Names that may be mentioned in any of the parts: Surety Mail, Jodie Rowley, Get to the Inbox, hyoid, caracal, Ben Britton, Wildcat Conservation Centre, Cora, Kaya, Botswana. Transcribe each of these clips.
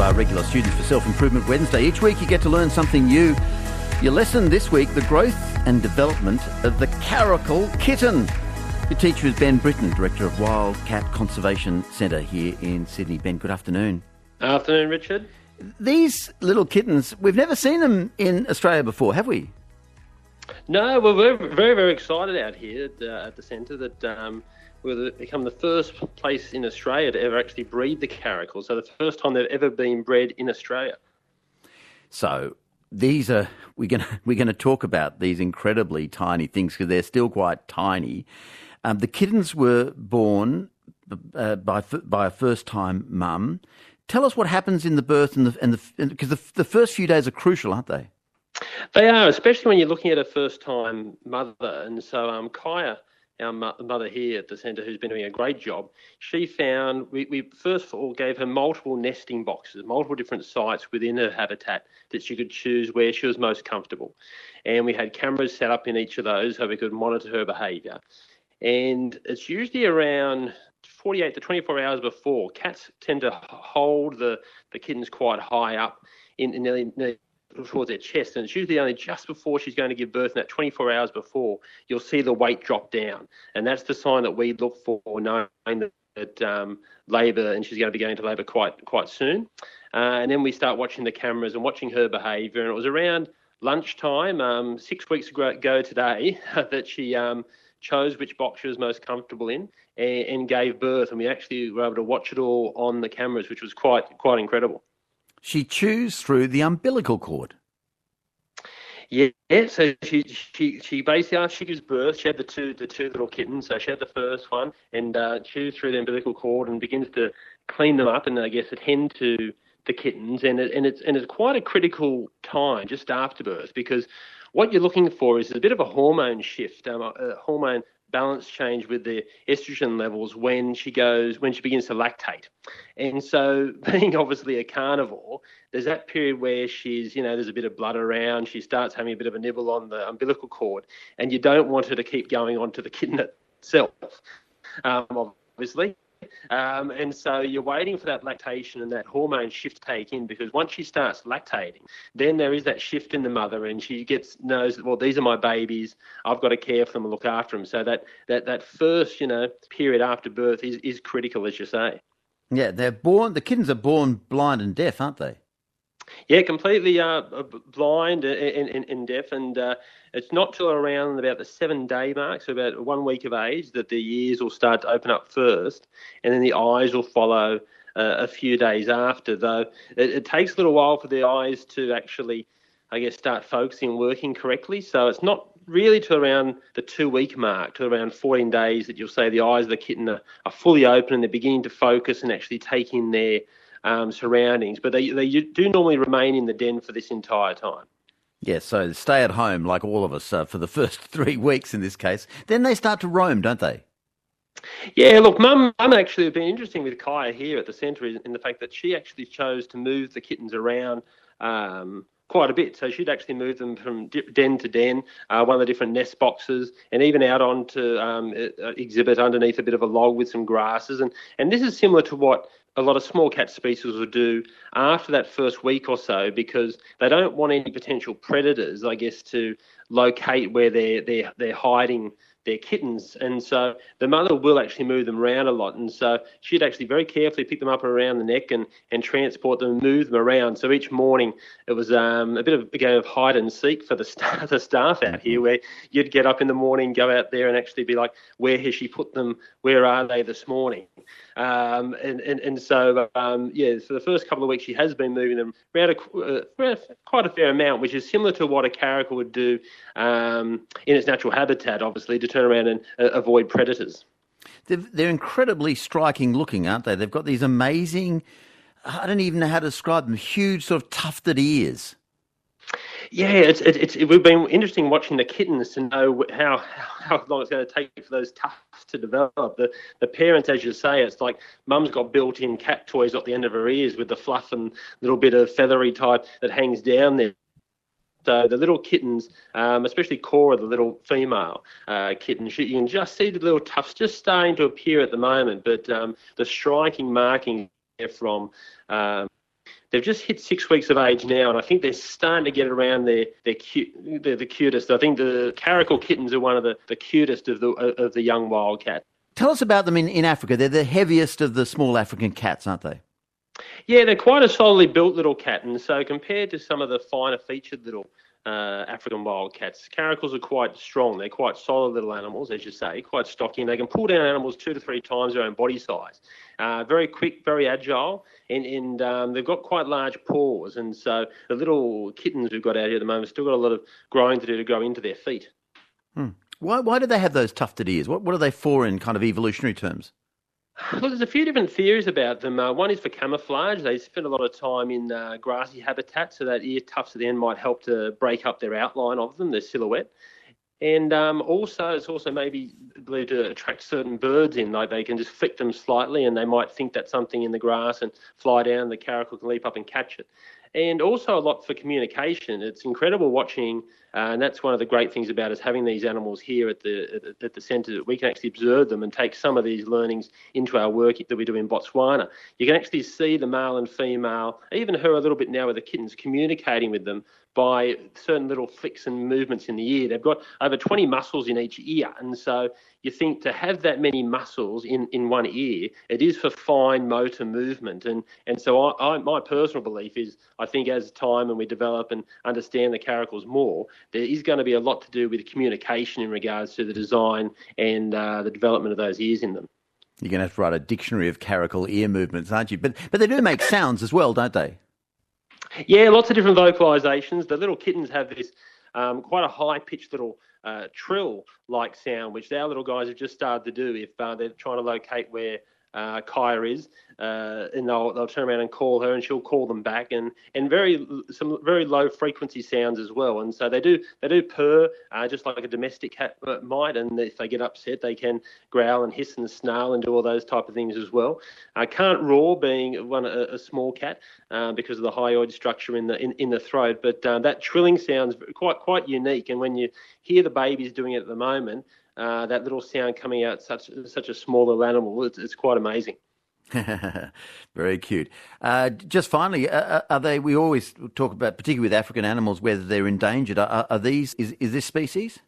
of our regular Students for Self-Improvement Wednesday. Each week you get to learn something new. Your lesson this week, the growth and development of the caracal kitten. Your teacher is Ben Britton, Director of Wildcat Conservation Centre here in Sydney. Ben, good afternoon. Afternoon, Richard. These little kittens, we've never seen them in Australia before, have we? No, well, we're very, very excited out here at the centre that we've become the first place in Australia to ever actually breed the caracal. So the first time they've ever been bred in Australia. So these are we're going to talk about these incredibly tiny things because they're still quite tiny. The kittens were born by a first-time mum. Tell us what happens in the birth because the first few days are crucial, aren't they? They are, especially when you're looking at a first-time mother. And so Kaya, our mother here at the centre, who's been doing a great job, she found we first of all gave her multiple nesting boxes, multiple different sites within her habitat that she could choose where she was most comfortable. And we had cameras set up in each of those so we could monitor her behaviour. And it's usually around 48 to 24 hours before. Cats tend to hold the kittens quite high up in nearly towards their chest, and it's usually only just before she's going to give birth, and that 24 hours before, you'll see the weight drop down, and that's the sign that we look for, knowing that labour, and she's going to be going to labour quite soon. And then we start watching the cameras and watching her behaviour, and it was around lunchtime, 6 weeks ago today, that she chose which box she was most comfortable in and gave birth, and we actually were able to watch it all on the cameras, which was quite incredible. She chews through the umbilical cord. Yeah, so she basically, after she gives birth, she had the two little kittens. So she had the first one and chews through the umbilical cord and begins to clean them up and, I guess, attend to the kittens. And it's quite a critical time just after birth, because what you're looking for is a bit of a hormone shift, a hormone balance change with the estrogen levels when she begins to lactate. And so, being obviously a carnivore, there's that period where she's, there's a bit of blood around, she starts having a bit of a nibble on the umbilical cord, and you don't want her to keep going on to the kitten itself, obviously. And so you're waiting for that lactation and that hormone shift to take in, because once she starts lactating, then there is that shift in the mother, and she knows that, well, these are my babies, I've got to care for them and look after them. So that first, period after birth is critical, as you say. Yeah, the kittens are born blind and deaf, aren't they? Yeah, completely blind and deaf, and it's not till around about the 7-day mark, so about 1 week of age, that the ears will start to open up first, and then the eyes will follow a few days after, though it takes a little while for the eyes to actually, I guess, start focusing and working correctly. So it's not really till around the 2-week mark, till around 14 days, that you'll see the eyes of the kitten are fully open and they're beginning to focus and actually take in their surroundings, but they do normally remain in the den for this entire time. Yeah, so stay at home like all of us for the first 3 weeks in this case. Then they start to roam, don't they? Yeah, look, Mum actually has been interesting with Kaya here at the centre in the fact that she actually chose to move the kittens around quite a bit. So she'd actually move them from den to den, one of the different nest boxes, and even out onto exhibit underneath a bit of a log with some grasses. And this is similar to what a lot of small cat species will do after that first week or so, because they don't want any potential predators, I guess, to locate where they're hiding their kittens. And so the mother will actually move them around a lot. And so she'd actually very carefully pick them up around the neck and transport them, move them around. So each morning it was a bit of a game of hide and seek for the staff out here, where you'd get up in the morning, go out there and actually be like, where has she put them? Where are they this morning? So the first couple of weeks she has been moving them around quite a fair amount, which is similar to what a caracal would do in its natural habitat, obviously, to turn around and avoid predators. They're incredibly striking looking, aren't they? They've got these amazing, I don't even know how to describe them, huge sort of tufted ears. Yeah, it would have been interesting watching the kittens to know how long it's going to take for those tufts to develop. The parents, as you say, it's like Mum's got built-in cat toys at the end of her ears with the fluff and little bit of feathery type that hangs down there. So the little kittens, especially Cora, the little female kitten, you can just see the little tufts just starting to appear at the moment, but the striking marking from They've just hit 6 weeks of age now, and I think they're starting to get around they're the cutest. I think the caracal kittens are one of the cutest of the young wildcats. Tell us about them in Africa. They're the heaviest of the small African cats, aren't they? Yeah, they're quite a solidly built little cat, and so compared to some of the finer featured little African wildcats, caracals are quite strong. They're quite solid little animals, as you say, quite stocky, and they can pull down animals 2 to 3 times their own body size. Very quick, very agile, and they've got quite large paws, and so the little kittens we've got out here at the moment still got a lot of growing to do to grow into their feet. Hmm. Why do they have those tufted ears? What are they for in kind of evolutionary terms? Well, there's a few different theories about them. One is for camouflage. They spend a lot of time in grassy habitat, so that ear tufts at the end might help to break up their outline of them, their silhouette. And also, it's also maybe believed to attract certain birds in, like they can just flick them slightly and they might think that's something in the grass and fly down, the caracal can leap up and catch it. And also a lot for communication. It's incredible watching, and that's one of the great things about us having these animals here at the centre, that we can actually observe them and take some of these learnings into our work that we do in Botswana. You can actually see the male and female, even her a little bit now with the kittens, communicating with them by certain little flicks and movements in the ear. They've got over 20 muscles in each ear, and so you think to have that many muscles in one ear, it is for fine motor movement. And so my personal belief is, I think as time and we develop and understand the caracals more, there is going to be a lot to do with communication in regards to the design and the development of those ears in them. You're going to have to write a dictionary of caracal ear movements, aren't you? But they do make sounds as well, don't they? Yeah, lots of different vocalisations. The little kittens have this quite a high-pitched little trill-like sound, which our little guys have just started to do if they're trying to locate where Kaya is, and they'll turn around and call her, and she'll call them back, and some very low frequency sounds as well. And so they do purr just like a domestic cat might, and if they get upset, they can growl and hiss and snarl and do all those type of things as well. Can't roar, being a small cat because of the hyoid structure in the throat, but that trilling sound's quite unique. And when you hear the babies doing it at the moment, that little sound coming out such a small little animal, it's quite amazing. Very cute. Just finally, are they? We always talk about, particularly with African animals, whether they're endangered. Are these? Is this species?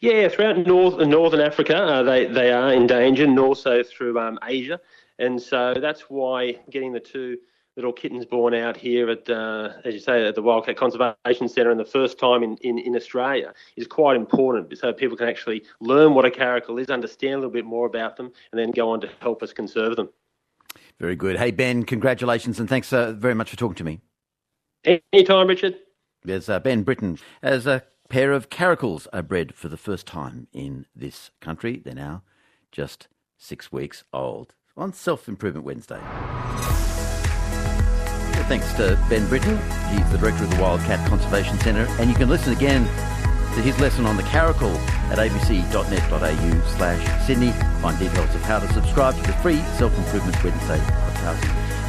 Yeah, throughout northern Africa, they are endangered, and also through Asia, and so that's why getting the two little kittens born out here at, as you say, at the Wildcat Conservation Centre, and the first time in Australia is quite important, so people can actually learn what a caracal is, understand a little bit more about them, and then go on to help us conserve them. Very good. Hey, Ben, congratulations and thanks very much for talking to me. Anytime, Richard. There's Ben Britton. As a pair of caracals are bred for the first time in this country, they're now just 6 weeks old on Self-Improvement Wednesday. Thanks to Ben Britton. He's the director of the Wildcat Conservation Centre, and you can listen again to his lesson on the caracal at abc.net.au/Sydney. Find details of how to subscribe to the free Self-Improvement Wednesday podcast.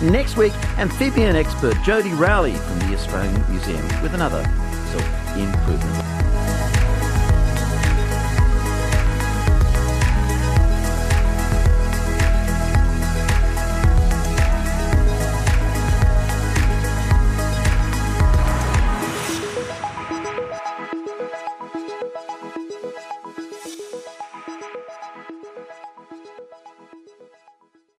Next week, amphibian expert Jodie Rowley from the Australian Museum with another Self-Improvement